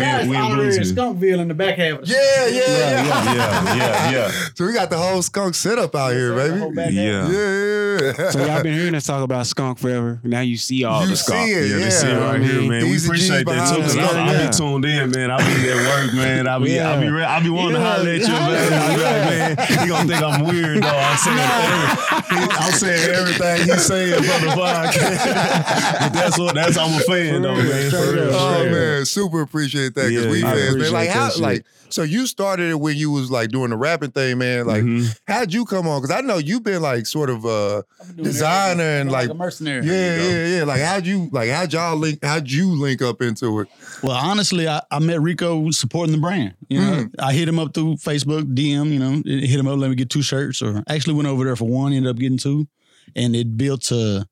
Yeah. we we in Bluesville. Skunkville in the back half of the yeah, yeah, yeah, yeah, yeah, yeah, yeah. So we got the whole skunk setup out here, baby. Yeah, yeah. So y'all been hearing us talk about skunk forever. Now you see all you the skunk. You see it, yeah. You see it right here, man. We appreciate that too because I be tuned in, man. I'll be at work, man. I'll be, yeah. I'll be, re- I'll be wanting yeah. to holler at you, man. Like, man, he gonna think I'm weird, though. I'm saying, every, I'm saying everything he's saying from the podcast. But that's what, that's I'm a fan, though, man. For real. Oh man, super appreciate that because yeah, we fans, man. Like how, shit. like so you started it when you was like doing the rapping thing, man. Like mm-hmm. how'd you come on? Because I know you've been like sort of a designer and like, like a mercenary. Yeah, yeah, yeah. Like how'd you, like how'd y'all link? How'd you link up into it? Well, honestly, I, I met Rico supporting the brand. You know, mm. I hit him up through Facebook, D M, you know, hit him up, let me get two shirts. Or actually went over there for one, ended up getting two. And it built to,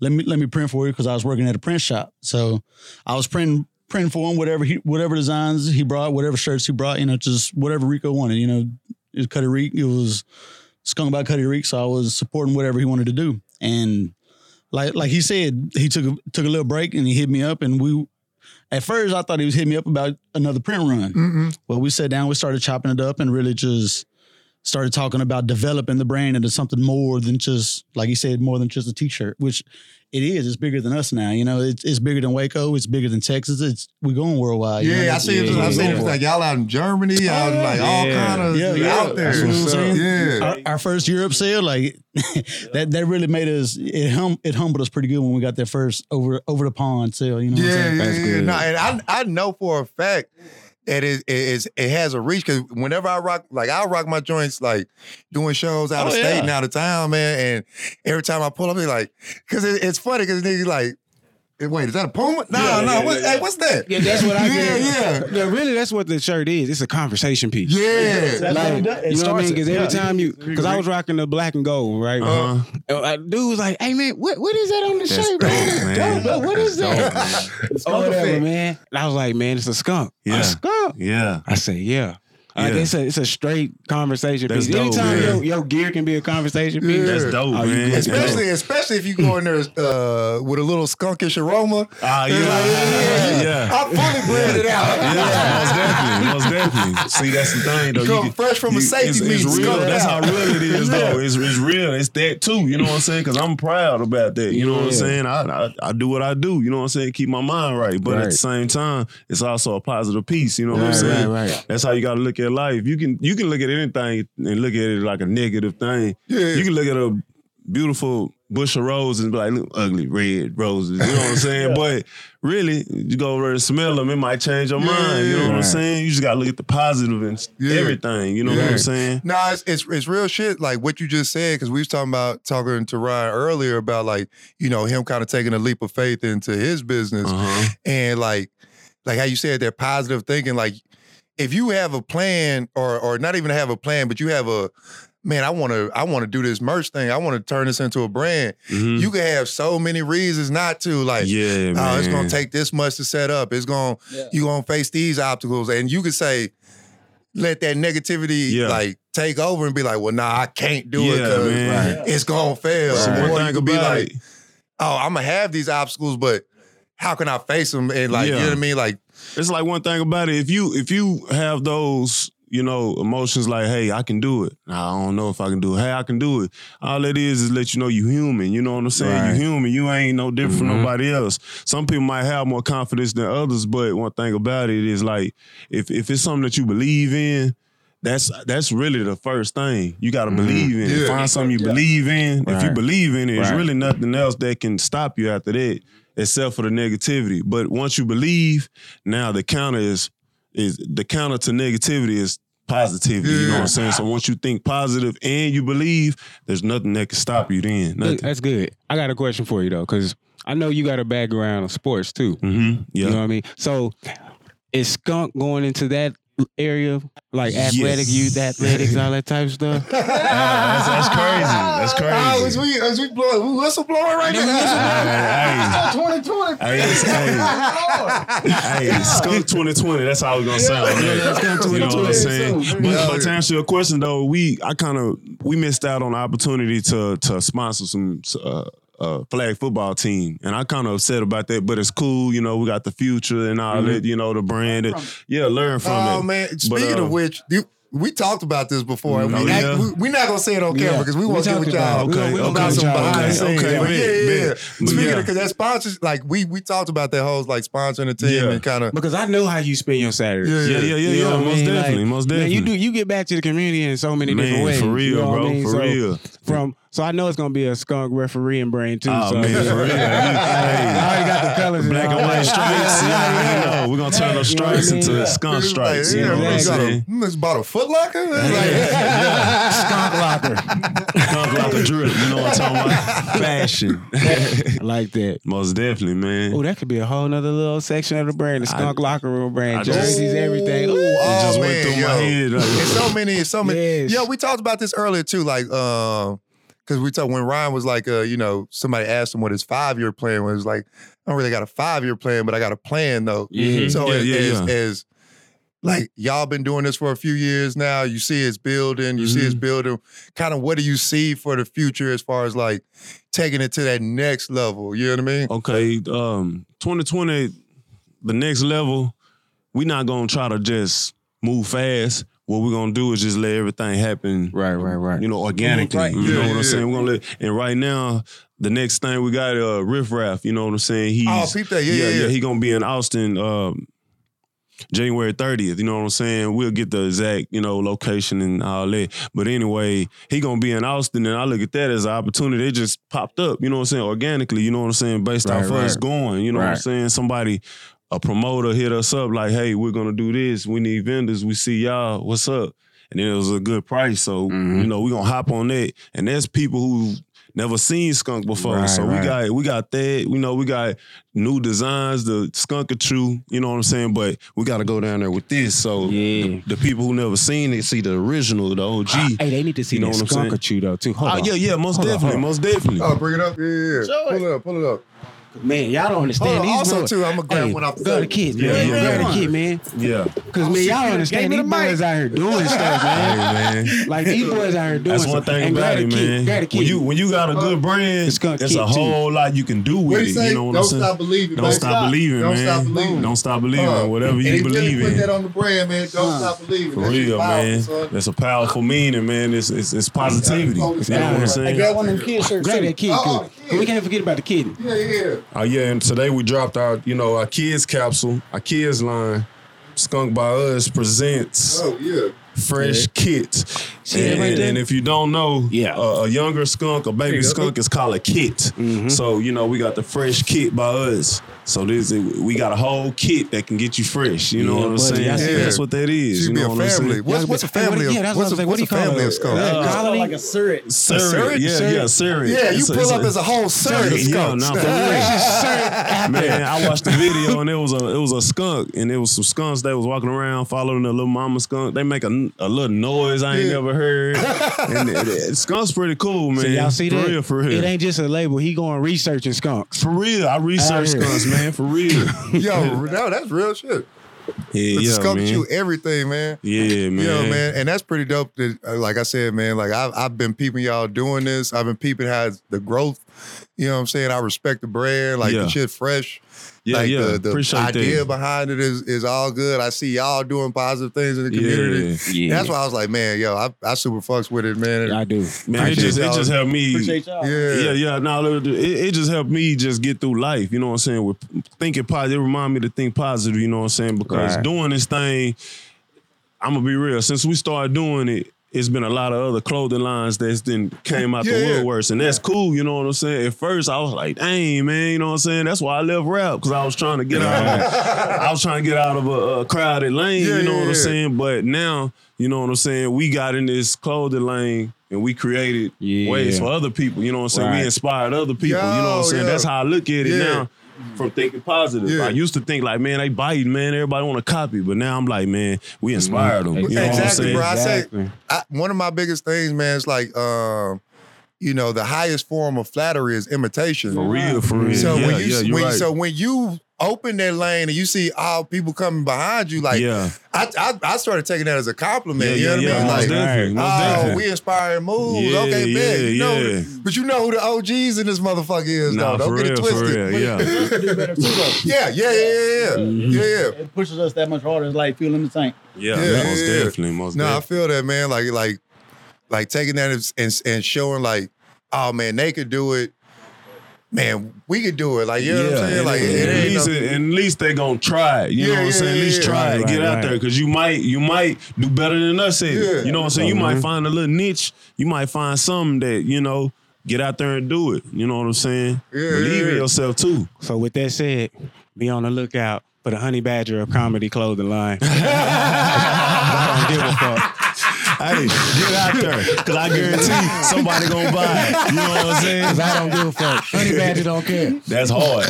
let me let me print for you because I was working at a print shop. So I was printing printing for him, whatever he, whatever designs he brought, whatever shirts he brought, you know, just whatever Rico wanted. You know, it was Cuddy Reek, it was Skunk by Cuddy Reek, so I was supporting whatever he wanted to do. And like like he said, he took a, took a little break and he hit me up and we, at first, I thought he was hitting me up about another print run. Mm-hmm. Well, we sat down, we started chopping it up and really just started talking about developing the brand into something more than just, like he said, more than just a T-shirt, which it is. It's bigger than us now. You know, it's, it's bigger than Waco. It's bigger than Texas. It's we're going worldwide. Yeah, you know? I see it. Yeah, I see it. Like y'all out in Germany, out in like yeah. all kind of yeah, yeah. out there. That's what I'm saying. Yeah. Our, our first Europe sale, like that, that really made us. It hum, it humbled us pretty good when we got that first over over the pond sale. You know, what yeah, I'm saying? Yeah, yeah. No, and I I know for a fact It is, it is, it has a reach because whenever I rock, like I rock my joints, like doing shows out oh, of state yeah. and out of town, man. And every time I pull up, they like, because it, it's funny because niggas like, wait, is that a Puma? No, yeah, no, yeah, what's, yeah. Hey, what's that? Yeah, that's what I get. Yeah, yeah. No, really, that's what the shirt is. It's a conversation piece. Yeah. yeah like, you know what I mean? Because every yeah. time you, because I was rocking the black and gold, right? Uh-huh. Dude was like, hey, man, what, what is that on the that's shirt, dope, man? man. Dope, what is that? Oh, whatever, man. And I was like, man, it's a skunk. Yeah. A skunk? Yeah. I said, yeah. Like yeah. it's, a, it's a straight conversation that's piece. Dope, anytime your, your gear can be a conversation yeah. piece. That's dope, oh, man. Especially, especially if you go in there uh, with a little skunkish aroma. Ah, uh, yeah. yeah. yeah. I fully blend yeah. it out. Yeah, yeah. Most definitely. Most definitely. See, that's the thing, though. You come you, fresh from you, a safety it's, meeting. It's real. That's out. How real it is, yeah. though. It's, it's real. It's that, too. You know what I'm saying? Because I'm proud about that. You know yeah. what I'm saying? I, I I do what I do. You know what I'm saying? Keep my mind right. But right. at the same time, it's also a positive piece. You know what right, I'm saying? Right, right. That's how you got to look at life. You can you can look at anything and look at it like a negative thing. Yeah. You can look at a beautiful bush of roses and be like, look, ugly red roses. You know what I'm saying? yeah. But really, you go over and smell them, it might change your yeah. mind. You know what right. I'm saying? You just gotta look at the positive and yeah. everything. You know yeah. what I'm saying? Nah, it's, it's it's real shit. Like what you just said, because we was talking about talking to Ryan earlier about like, you know, him kind of taking a leap of faith into his business. Uh-huh. And like like how you said that positive thinking, like if you have a plan or or not even have a plan, but you have a, man, I want to I want to do this merch thing. I want to turn this into a brand. Mm-hmm. You can have so many reasons not to. Like, yeah, oh, it's going to take this much to set up. It's going yeah. you're going to face these obstacles. And you can say, let that negativity yeah. like take over and be like, well, nah, I can't do yeah, it because right. it's going to fail. Right. So one or thing you could be like, it. oh, I'm going to have these obstacles, but how can I face them? And like, yeah. you know what I mean? Like, it's like one thing about it. If you if you have those, you know, emotions like, hey, I can do it. I don't know if I can do it. Hey, I can do it. All it is is let you know you human. You know what I'm saying? Right. You human. You ain't no different mm-hmm. from nobody else. Some people might have more confidence than others, but one thing about it is like, if if it's something that you believe in, That's that's really the first thing you got to mm-hmm. believe in. Yeah. Find something you yeah. believe in. Right. If you believe in it, there's right. really nothing else that can stop you after that, except for the negativity. But once you believe, now the counter is is the counter to negativity is positivity. Yeah. You know what I'm saying? So once you think positive and you believe, there's nothing that can stop you. Then nothing. That's good. I got a question for you though, because I know you got a background in sports too. Mm-hmm. Yeah. You know what I mean? So is Skunk going into that area, like athletic yes. youth, athletics, all that type of stuff? uh, that's, that's crazy. That's crazy. Uh, is we is we blowing? We whistle blowing right now. Hey, twenty twenty. Hey, Skunk twenty twenty. That's how we're gonna sound. Yeah, yeah, yeah. You know what I'm saying? So, but yeah. but to answer your question though, we I kind of we missed out on the opportunity to to sponsor some. Uh, Uh, flag football team, and I kind of upset about that, but it's cool, you know. We got the future and all mm-hmm. that, you know, the brand. And, yeah, learn from oh, it. Oh man, speaking but, uh, of which, you, we talked about this before. And no, we yeah. we're we not gonna say it on camera because yeah. we want to get with y'all. Okay, we, we okay, some okay, okay, okay, but yeah, yeah. yeah. Speaking yeah. of, because that sponsors, like we we talked about that whole like sponsoring the team yeah. and kind of because I know how you spend your Saturdays. Yeah, yeah, yeah, yeah. yeah, yeah, yeah most man, definitely, like, most definitely. Man, you do. You get back to the community in so many man, different ways. For real, you know bro. I mean? For so, real. From So I know it's going to be a Skunk refereeing brain, too. Oh, so. Man, for real. I already got the colors. Black and white stripes. Yeah, you know, we're going to turn those stripes you know I mean? into yeah. Skunk stripes. Like, yeah, you know exactly. what I'm saying? It's about a Foot Locker? Like, yeah. Skunk Locker. Skunk Locker drip. You know what I'm talking about? Fashion. I like that. Most definitely, man. Oh, that could be a whole nother little section of the brand, the Skunk I, Locker Room brand. Jerseys, everything. Ooh, oh, it just man, went through yo. my head. It's so many. It's so many. Yes. Yo, we talked about this earlier, too. Like, um... Because we talk when Ryan was like, uh, you know, somebody asked him what his five-year plan was. Like, I don't really got a five-year plan, but I got a plan, though. Mm-hmm. So yeah, as, yeah, yeah. as, as, like, y'all been doing this for a few years now. You see it's building. You mm-hmm. see it's building. Kind of what do you see for the future as far as, like, taking it to that next level? You know what I mean? Okay. Um, twenty twenty, the next level, we're not going to try to just move fast. What we're gonna do is just let everything happen, right, right, right. You know, organically. Right. You yeah, know what yeah. I'm saying? We're gonna let. And right now, the next thing we got, uh, Riff Raff. You know what I'm saying? He's, oh, peep that, yeah, yeah, yeah. yeah. He gonna be in Austin, um, January thirtieth. You know what I'm saying? We'll get the exact, you know, location and all that. But anyway, he gonna be in Austin, and I look at that as an opportunity. It just popped up. You know what I'm saying? Organically. You know what I'm saying? Based right, off right. us going. You know right. what I'm saying? Somebody a promoter hit us up like, hey, we're going to do this. We need vendors. We see y'all. What's up? And it was a good price. So, mm-hmm. you know, we're going to hop on that. And there's people who never seen Skunk before. Right, so right. we got we got that. You know, we got new designs, the Skunkachu, you know what I'm saying? But we got to go down there with this. So yeah. the, the people who never seen it see the original, the O G. Uh, hey, they need to see you know the Skunkachu, though, too. Hold oh, on. yeah, yeah, most hold definitely, on, most definitely. Oh, bring it up. Yeah, yeah, yeah. Pull it up, pull it up. Man, y'all don't understand these boys. Also, too, I'm going to grab hey, one off the go to kids, man. Yeah, yeah, yeah. Grab the kid, man. Yeah. Because, man, y'all don't understand these boys out here doing stuff, man. Hey, man. Like, these boys out here doing stuff. That's one stuff. thing and about it, man. Grab the kid. When you, when you got a good brand, it's a whole too. lot you can do with it. You know what don't I'm saying? Stop believing, don't stop believing, man. Don't stop believing. Don't stop believing. Uh, Whatever you believe in. Put that on the brand, man. Don't uh, stop believing. For real, man. That's a powerful meaning, man. It's positivity. You know what I'm saying? Grab one of them kids' shirts. Grab that kid, too. We can't forget about the kid. Yeah, yeah. Oh uh, yeah, and today we dropped our, you know, our kids capsule, our kids line. Skunk by Us presents oh, yeah. fresh yeah. kits. And, right and if you don't know, yeah. uh, a younger skunk, a baby skunk is called a kit. Mm-hmm. So you know we got the fresh kit by us. So this we got a whole kit that can get you fresh. You know yeah, what I'm saying? That's, yeah. that's what that is. Should you know be a family. What's, what's a family? Hey, what, yeah, that's what's what a, what's a family of skunk? Uh, like a syrup. Syrup. Yeah, yeah, syrup. Yeah, you it's pull a, up a, as a whole syrup of skunk. Yeah, nah, man, I watched the video and it was a it was a skunk and it was some skunks. They was walking around following the little mama skunk. They make a, a little noise I ain't yeah. never heard. And it, it, skunk's pretty cool, man. So y'all see for that? Real, for real. It ain't just a label. He going researching skunks. For real. I research skunks, man. For real. Yo, no, that's real shit. Yeah, yeah, skunk man. You everything, man. Yeah, man. Yeah, man. And that's pretty dope. That, like I said, man, like I've, I've been peeping y'all doing this. I've been peeping how the growth, you know what I'm saying? I respect the brand, like yeah. the shit fresh. Yeah, like yeah. the, the idea that. behind it is is all good. I see y'all doing positive things in the community. Yeah, yeah. That's why I was like, man, yo, I, I super fucks with it, man. Yeah, I do. Man, it just, it just helped me. Appreciate y'all. Yeah, yeah. yeah no, it, it just helped me just get through life. You know what I'm saying? With thinking positive, it reminded me to think positive. You know what I'm saying? Because right. doing this thing, I'm going to be real. Since we started doing it, it's been a lot of other clothing lines that's then came out yeah, the woodworks, and that's yeah. cool, you know what I'm saying? At first, I was like, dang, man, you know what I'm saying? That's why I left rap, because I was trying to get out of, I was trying to get out of a, a crowded lane, yeah, you know yeah, what I'm yeah. saying? But now, you know what I'm saying, we got in this clothing lane, and we created yeah. ways for other people, you know what I'm saying? Right. We inspired other people, Yo, you know what I'm saying? Yeah. That's how I look at it yeah. now. From thinking positive. Yeah. I used to think like, man, they biting, man. Everybody want to copy. But now I'm like, man, we inspired them. You know exactly, what I'm saying? Bro. I exactly. say I, one of my biggest things, man, is like, um, you know, the highest form of flattery is imitation. For real, for real. So yeah, when you, yeah, when, right. so when you open that lane and you see all people coming behind you, like, yeah. I, I I started taking that as a compliment. Yeah, you know yeah, what I mean? Yeah, like, right, oh, right. we inspiring moves. Yeah, okay, yeah, man. You yeah. know, but you know who the O Gs in this motherfucker is, nah, though. Don't get real, it twisted. Real, yeah. yeah, yeah, yeah, yeah, yeah. Mm-hmm. yeah, yeah. It pushes us that much harder. It's like feeling the tank. Yeah, yeah, yeah most yeah. definitely. Most no, definitely. I feel that, man. Like, like, like taking that and, and and showing like, oh man, they could do it. Man, we could do it. Like, you know yeah, what I'm saying? Like, yeah, it ain't at, least, no... at least they gonna try it. You yeah, know what I'm saying? At least yeah, try right, it. Get right, out right. there. Cause you might, you might do better than us at yeah. it. You know what I'm saying? You mm-hmm. might find a little niche. You might find something that, you know, get out there and do it. You know what I'm saying? Yeah, Believe yeah, in yeah. yourself too. So with that said, be on the lookout for the Honey Badger of Comedy Clothing Line. I don't give a fuck. Hey, get out there, cause I guarantee somebody gonna buy it. You know what I'm saying? Cause I don't give a fuck. Honey Badger don't care. That's hard.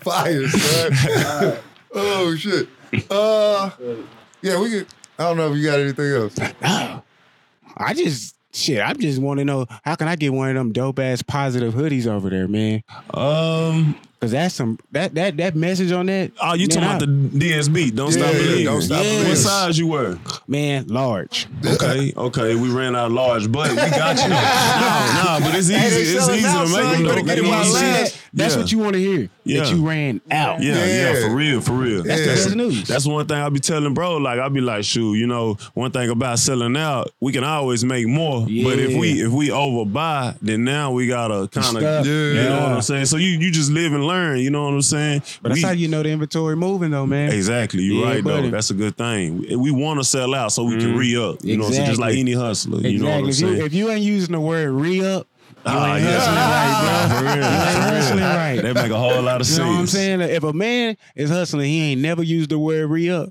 Fire, son. Oh shit. Uh, yeah, we could. I don't know if you got anything else. I just shit. I just want to know how can I get one of them dope ass positive hoodies over there, man. Um. Cause that's some that that that message on that. Oh, you man, talking about I, the D S B? Don't yeah, stop believing. Don't stop believing. Yes. What size you were? Man, large. Okay, okay. We ran out large, but we got you. no, no, but it's easy. Hey, it's easy to make them. Get in my last. That's yeah. what you want to hear. Yeah. That you ran out. Yeah, yeah, yeah, for real, for real. That's yeah. the best news. That's one thing I be telling bro. Like I be like, shoot, you know, one thing about selling out, we can always make more. Yeah. But if we if we overbuy, then now we gotta kind of, yeah. you know what I'm saying. So you you just live and learn. You know what I'm saying? But we, that's how you know the inventory moving though, man. Exactly. You're yeah, right, buddy. though. That's a good thing. We, we want to sell out so we mm. can re-up. You exactly. know what I'm saying? Just like any hustler. Exactly. You know what I'm if saying? You, if you ain't using the word re-up, you ain't hustling right, bro. You ain't hustling right. Right. That make a whole lot of sense. You know what I'm saying? If a man is hustling, he ain't never used the word re-up.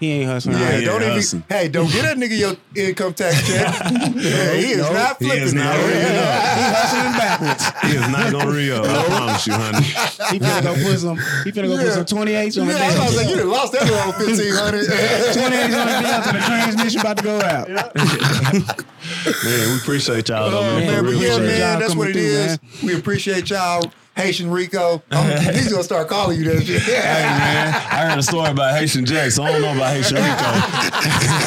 He ain't hustling. Yeah, right. Don't even, hey, don't get that nigga your income tax check. Yeah, he is no, not flipping. He is not re-up. He hustling backwards. He is not gonna re-up. I promise you, honey. He finna go put some. He finna go yeah. put some twenty-eights on yeah, the damn. I was like, you done lost that little fifteen hundred. twenty-eights on the damn. The transmission about to go out. Yeah. Man, we appreciate y'all though, man. Man, really yeah, man, that's what it through, is. Man. We appreciate y'all. Haitian Rico. I'm, he's going to start calling you that shit. Hey, man. I heard a story about Haitian Jack, so I don't know about Haitian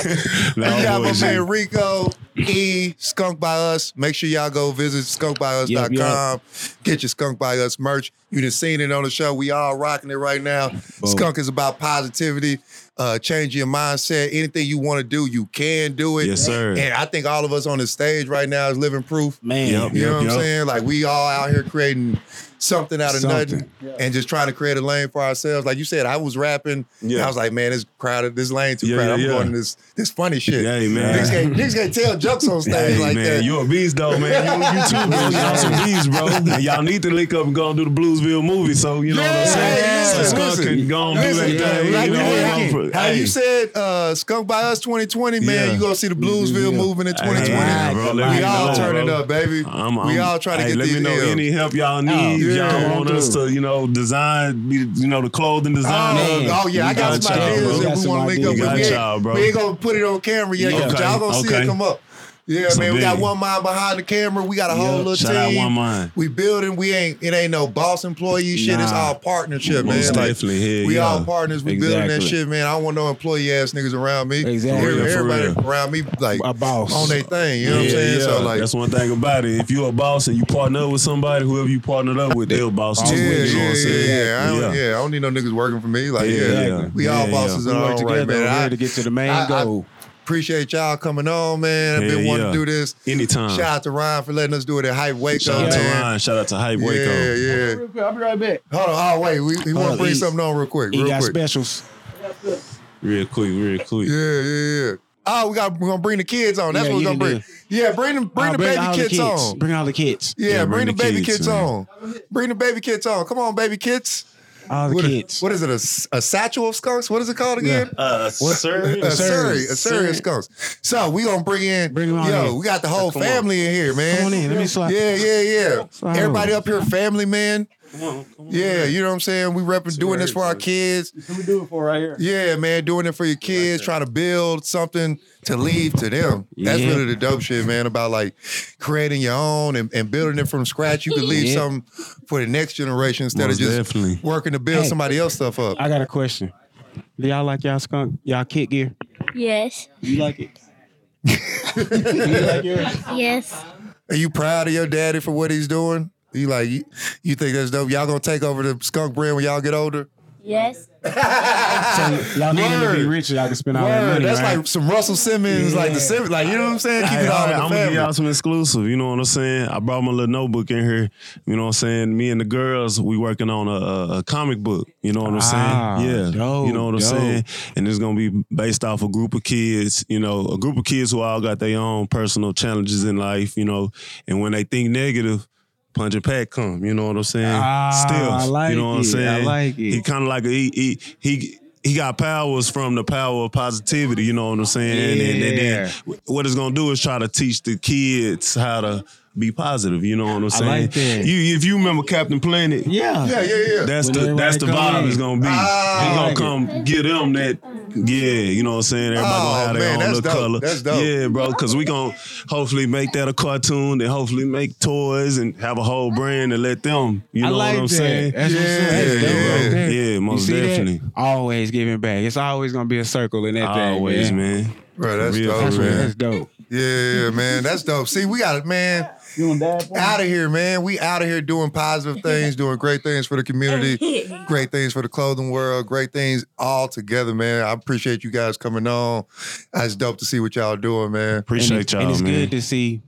Rico. No, y'all my man Rico, E, Skunk by Us. Make sure y'all go visit skunk by us dot com. Yep, yep. Get your Skunk by Us merch. You done seen it on the show. We all rocking it right now. Boom. Skunk is about positivity, uh, changing your mindset. Anything you want to do, you can do it. Yes, sir. And I think all of us on the stage right now is living proof. Man. Yep, you know yep, what yep. I'm saying? Like, we all out here creating something out of something. nothing and just trying to create a lane for ourselves. Like you said, I was rapping. Yeah. And I was like, man, it's crowded. This lane too yeah, crowded. Yeah, I'm yeah. going to this this funny shit. Hey, man. Niggas can't, niggas can't tell jokes on stage hey, like man. that. You a beast, though, man. You, you too, bro. Y'all some beasts, bro. And y'all need to link up and go and do the Bluesville movie. So, you know yeah, what I'm saying? Yeah, so Skunk listen, can go and do anything. Yeah, you know, like, how hey. you said uh, Skunk by Us twenty twenty, man, yeah. you going to see the Bluesville yeah. movement in twenty twenty. Hey, bro, we all know, turning bro. up, baby. I'm, I'm, we all trying to get these deals. Let me know any help y'all need. Yeah, y'all want us to, you know, design, you know, the clothing design. Oh, oh yeah, I got, got some ideas that we want to link up with. We ain't, ain't going to put it on camera yet. Okay. Y'all going to okay. see it come up. Yeah, so man, big. we got one mind behind the camera. We got a yep. whole little Shout team. Out one mind. We building. We ain't. It ain't no boss employee shit. Nah. It's all partnership, man. Like, definitely here, we yeah. all partners. We exactly. building that shit, man. I don't want no employee ass niggas around me. Exactly. Every, yeah, everybody real. around me like a boss on their thing. You know yeah, what I'm saying? Yeah. So like, that's one thing about it. If you a boss and you partner up with somebody, whoever you partnered up with, they'll boss yeah, you. Yeah, you know what I'm saying? Yeah, I don't, yeah. yeah. I don't need no niggas working for me. Like, yeah, yeah, yeah. we yeah, all bosses in our own right, man. I had to get to the main goal. Appreciate y'all coming on, man. I've been yeah, wanting yeah. to do this. Anytime. Shout out to Ryan for letting us do it at Hype Waco. Shout out man. to Ryan. Shout out to Hype yeah, Waco. Yeah, yeah. Real quick, I'll be right back. Hold on. Oh, wait. We, we want to bring he, something on real quick. Real he got quick. specials. Real quick, real quick. Yeah, yeah, yeah. Oh, we got, we're going to bring the kids on. That's yeah, what we're yeah, going to bring. Yeah, yeah bring, them, bring uh, the bring baby kids, kids on. Bring all the kids. Yeah, yeah bring, bring the, the baby kids, kids on. Bring the baby kids on. Come on, baby kids. All the what kids. Is, what is it? A, a satchel of skunks? What is it called again? Yeah. Uh, a surrey. A surrey. A surrey of skunks. So we gonna bring in. Bring them on yo, in. We got the whole Come family on. in here, man. Come on in. Let me slide. Yeah, yeah, yeah. Slide Everybody on. up here, family, man. Come on, come on, yeah, man. You know what I'm saying? We repping, doing this for our kids. What we do it for right here. Yeah, man, doing it for your kids, trying to build something to leave to them. That's yeah. really the dope shit, man, about like creating your own and, and building it from scratch. You can leave yeah. something for the next generation instead Most of just definitely. working to build hey, somebody else's stuff up. I got a question. Do y'all like y'all skunk, y'all kick gear? Yes. You like it? Do you like yours? Yes. Are you proud of your daddy for what he's doing? You like you, you think that's dope? Y'all gonna take over the skunk brand when y'all get older? Yes. So y'all need to be rich so y'all can spend all Word. that money. That's right? Like some Russell Simmons, yeah. like the Simmons, like you know what I'm saying? Keep hey, it all right, in the I'm family. Gonna give y'all some exclusive. You know what I'm saying? I brought my little notebook in here. You know what I'm saying? Me and the girls, we working on a, a comic book. You know what I'm ah, saying? Yeah. Dope, you know what I'm dope. saying? And it's gonna be based off a group of kids. You know, a group of kids who all got their own personal challenges in life. You know, and when they think negative. Punch and pack come, you know what I'm saying? Ah, Still, I like you know what it. I'm saying? I like it. He kind of like a, he, he he he got powers from the power of positivity, you know what I'm saying? Yeah. And, and, and then what it's gonna do is try to teach the kids how to be positive, you know what I'm saying? I like that. You, if you remember Captain Planet, yeah, yeah, yeah, yeah. That's when the that's the vibe it's gonna be. Ah, He's gonna like come it. get them that, yeah, you know what I'm saying? Everybody oh, gonna have man, their own little dope. color. That's dope. Yeah, bro, cause we gonna hopefully make that a cartoon and hopefully make toys and have a whole brand and let them, you know like what I'm that. saying? That's yeah, what yeah, yeah, yeah, most definitely. That? Always giving back. It's always gonna be a circle in that always, thing. Always, man. Bro, that's Real, dope. That's, man. that's dope. Yeah, man, that's dope. See, we got it, man. Out of here, man. We out of here doing positive things, doing great things for the community, great things for the clothing world, great things all together, man. I appreciate you guys coming on. It's dope to see what y'all doing, man. Appreciate and it, y'all, man. And it's man. good to see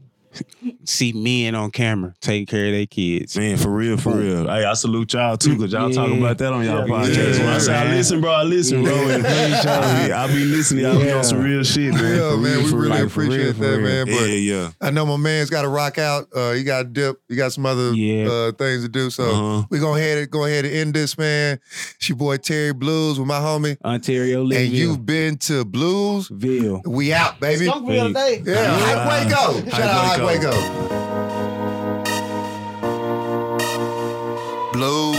see men on camera taking care of their kids. Man, for real, for real. Hey, I salute y'all too, because y'all yeah. talking about that on y'all yeah. podcast. When I say I listen, bro, I listen, bro. And I, be, I be listening. I be yeah. on some real shit, man. Yeah, man, real, we really like, appreciate real, that, man. But yeah, yeah. I know my man's got to rock out. Uh, he got to dip. He got some other yeah. uh, things to do. So uh-huh. we gonna head it, go ahead and end this, man. It's your boy Terry Blues with my homie Ontario Linville. And you've been to Bluesville. We out, baby. Skunk Real today. Yeah, uh, Hype Waco. Shout out Hype Waco. Waco. Blue.